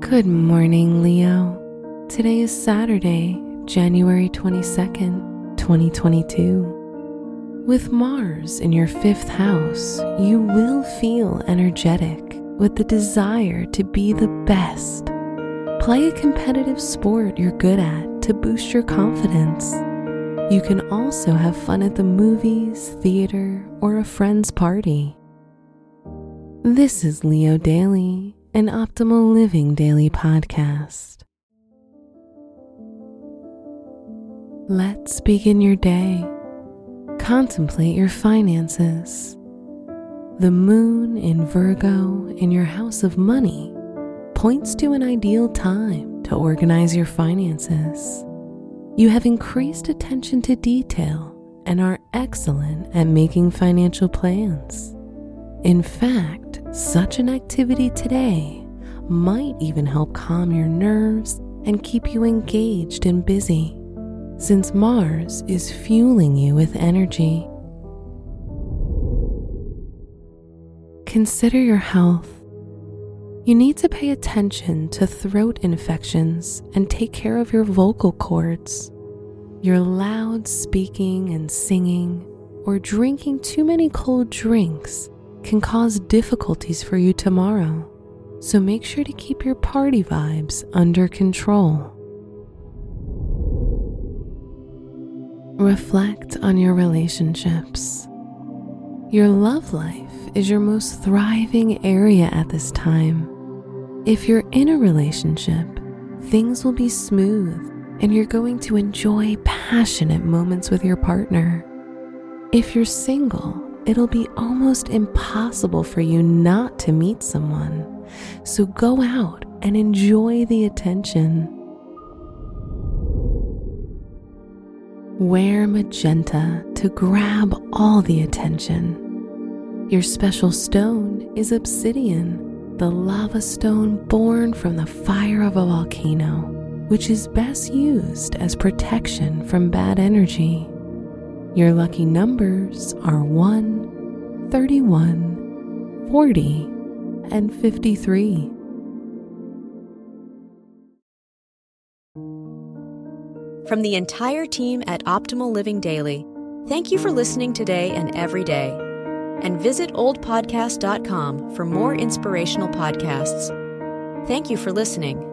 Good morning, Leo. Today is Saturday, January 22nd, 2022. With Mars in your 5th house, you will feel energetic with the desire to be the best. Play a competitive sport you're good at to boost your confidence. You can also have fun at the movies, theater, or a friend's party. This is Leo Daily, an Optimal Living Daily podcast. Let's begin your day. Contemplate your finances. The moon in Virgo in your house of money points to an ideal time to organize your finances. You have increased attention to detail and are excellent at making financial plans. In fact, such an activity today might even help calm your nerves and keep you engaged and busy, since Mars is fueling you with energy. Consider your health. You need to pay attention to throat infections and take care of your vocal cords. Your loud speaking and singing or drinking too many cold drinks can cause difficulties for you tomorrow, so make sure to keep your party vibes under control. Reflect on your relationships. Your love life is your most thriving area at this time. If you're in a relationship, things will be smooth and you're going to enjoy passionate moments with your partner. If you're single, it'll be almost impossible for you not to meet someone, so go out and enjoy the attention. Wear magenta to grab all the attention. Your special stone is obsidian, the lava stone born from the fire of a volcano, which is best used as protection from bad energy. Your lucky numbers are 1, 31, 40, and 53. From the entire team at Optimal Living Daily, thank you for listening today and every day. And visit oldpodcast.com for more inspirational podcasts. Thank you for listening.